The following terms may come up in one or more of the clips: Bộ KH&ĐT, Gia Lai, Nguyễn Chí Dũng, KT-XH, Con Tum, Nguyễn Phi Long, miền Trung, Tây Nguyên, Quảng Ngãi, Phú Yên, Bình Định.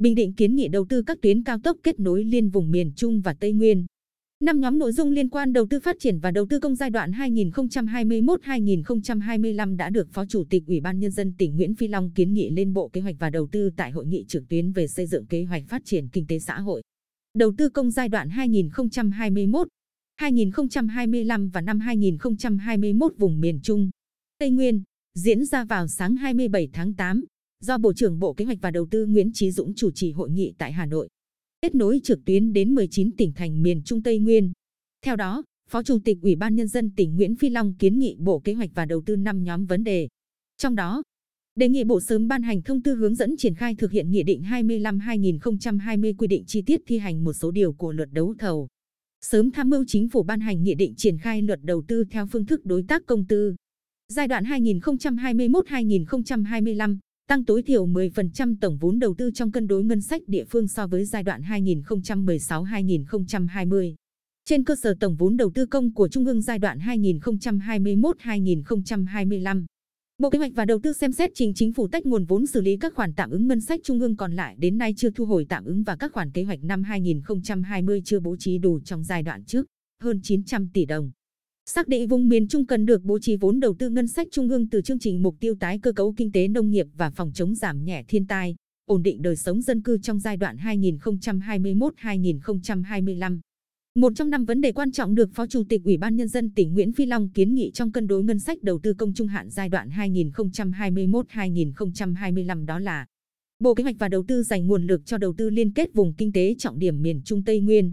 Bình Định kiến nghị đầu tư các tuyến cao tốc kết nối liên vùng miền Trung và Tây Nguyên. 5 nhóm nội dung liên quan đầu tư phát triển và đầu tư công giai đoạn 2021-2025 đã được Phó Chủ tịch Ủy ban Nhân dân tỉnh Nguyễn Phi Long kiến nghị lên Bộ Kế hoạch và Đầu tư tại Hội nghị trực tuyến về xây dựng kế hoạch phát triển kinh tế xã hội. Đầu tư công giai đoạn 2021, 2025 và năm 2021 vùng miền Trung, Tây Nguyên diễn ra vào sáng 27 tháng 8 do Bộ trưởng Bộ Kế hoạch và Đầu tư Nguyễn Chí Dũng chủ trì hội nghị tại Hà Nội. Kết nối trực tuyến đến 19 tỉnh thành miền Trung Tây Nguyên. Theo đó, Phó Chủ tịch Ủy ban Nhân dân tỉnh Nguyễn Phi Long kiến nghị Bộ Kế hoạch và Đầu tư 5 nhóm vấn đề. Trong đó, đề nghị Bộ sớm ban hành thông tư hướng dẫn triển khai thực hiện Nghị định 25/2020 quy định chi tiết thi hành một số điều của luật đấu thầu. Sớm tham mưu Chính phủ ban hành nghị định triển khai luật đầu tư theo phương thức đối tác công tư. Giai đoạn 2021-2025 tăng tối thiểu 10% tổng vốn đầu tư trong cân đối ngân sách địa phương so với giai đoạn 2016-2020. Trên cơ sở tổng vốn đầu tư công của Trung ương giai đoạn 2021-2025, Bộ Kế hoạch và Đầu tư xem xét trình Chính phủ tách nguồn vốn xử lý các khoản tạm ứng ngân sách Trung ương còn lại đến nay chưa thu hồi tạm ứng và các khoản kế hoạch năm 2020 chưa bố trí đủ trong giai đoạn trước, hơn 900 tỷ đồng. Xác định vùng miền Trung cần được bố trí vốn đầu tư ngân sách Trung ương từ chương trình mục tiêu tái cơ cấu kinh tế nông nghiệp và phòng chống giảm nhẹ thiên tai, ổn định đời sống dân cư trong giai đoạn 2021-2025. Một trong 5 vấn đề quan trọng được Phó Chủ tịch Ủy ban Nhân dân tỉnh Nguyễn Phi Long kiến nghị trong cân đối ngân sách đầu tư công trung hạn giai đoạn 2021-2025 đó là: Bộ Kế hoạch và Đầu tư dành nguồn lực cho đầu tư liên kết vùng kinh tế trọng điểm miền Trung Tây Nguyên,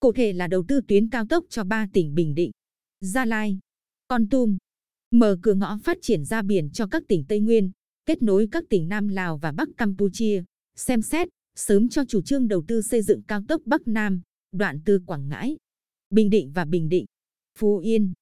cụ thể là đầu tư tuyến cao tốc cho 3 tỉnh Bình Định, Gia Lai, Con Tum, mở cửa ngõ phát triển ra biển cho các tỉnh Tây Nguyên, kết nối các tỉnh Nam Lào và Bắc Campuchia, xem xét sớm cho chủ trương đầu tư xây dựng cao tốc Bắc Nam, đoạn từ Quảng Ngãi, Bình Định và Phú Yên.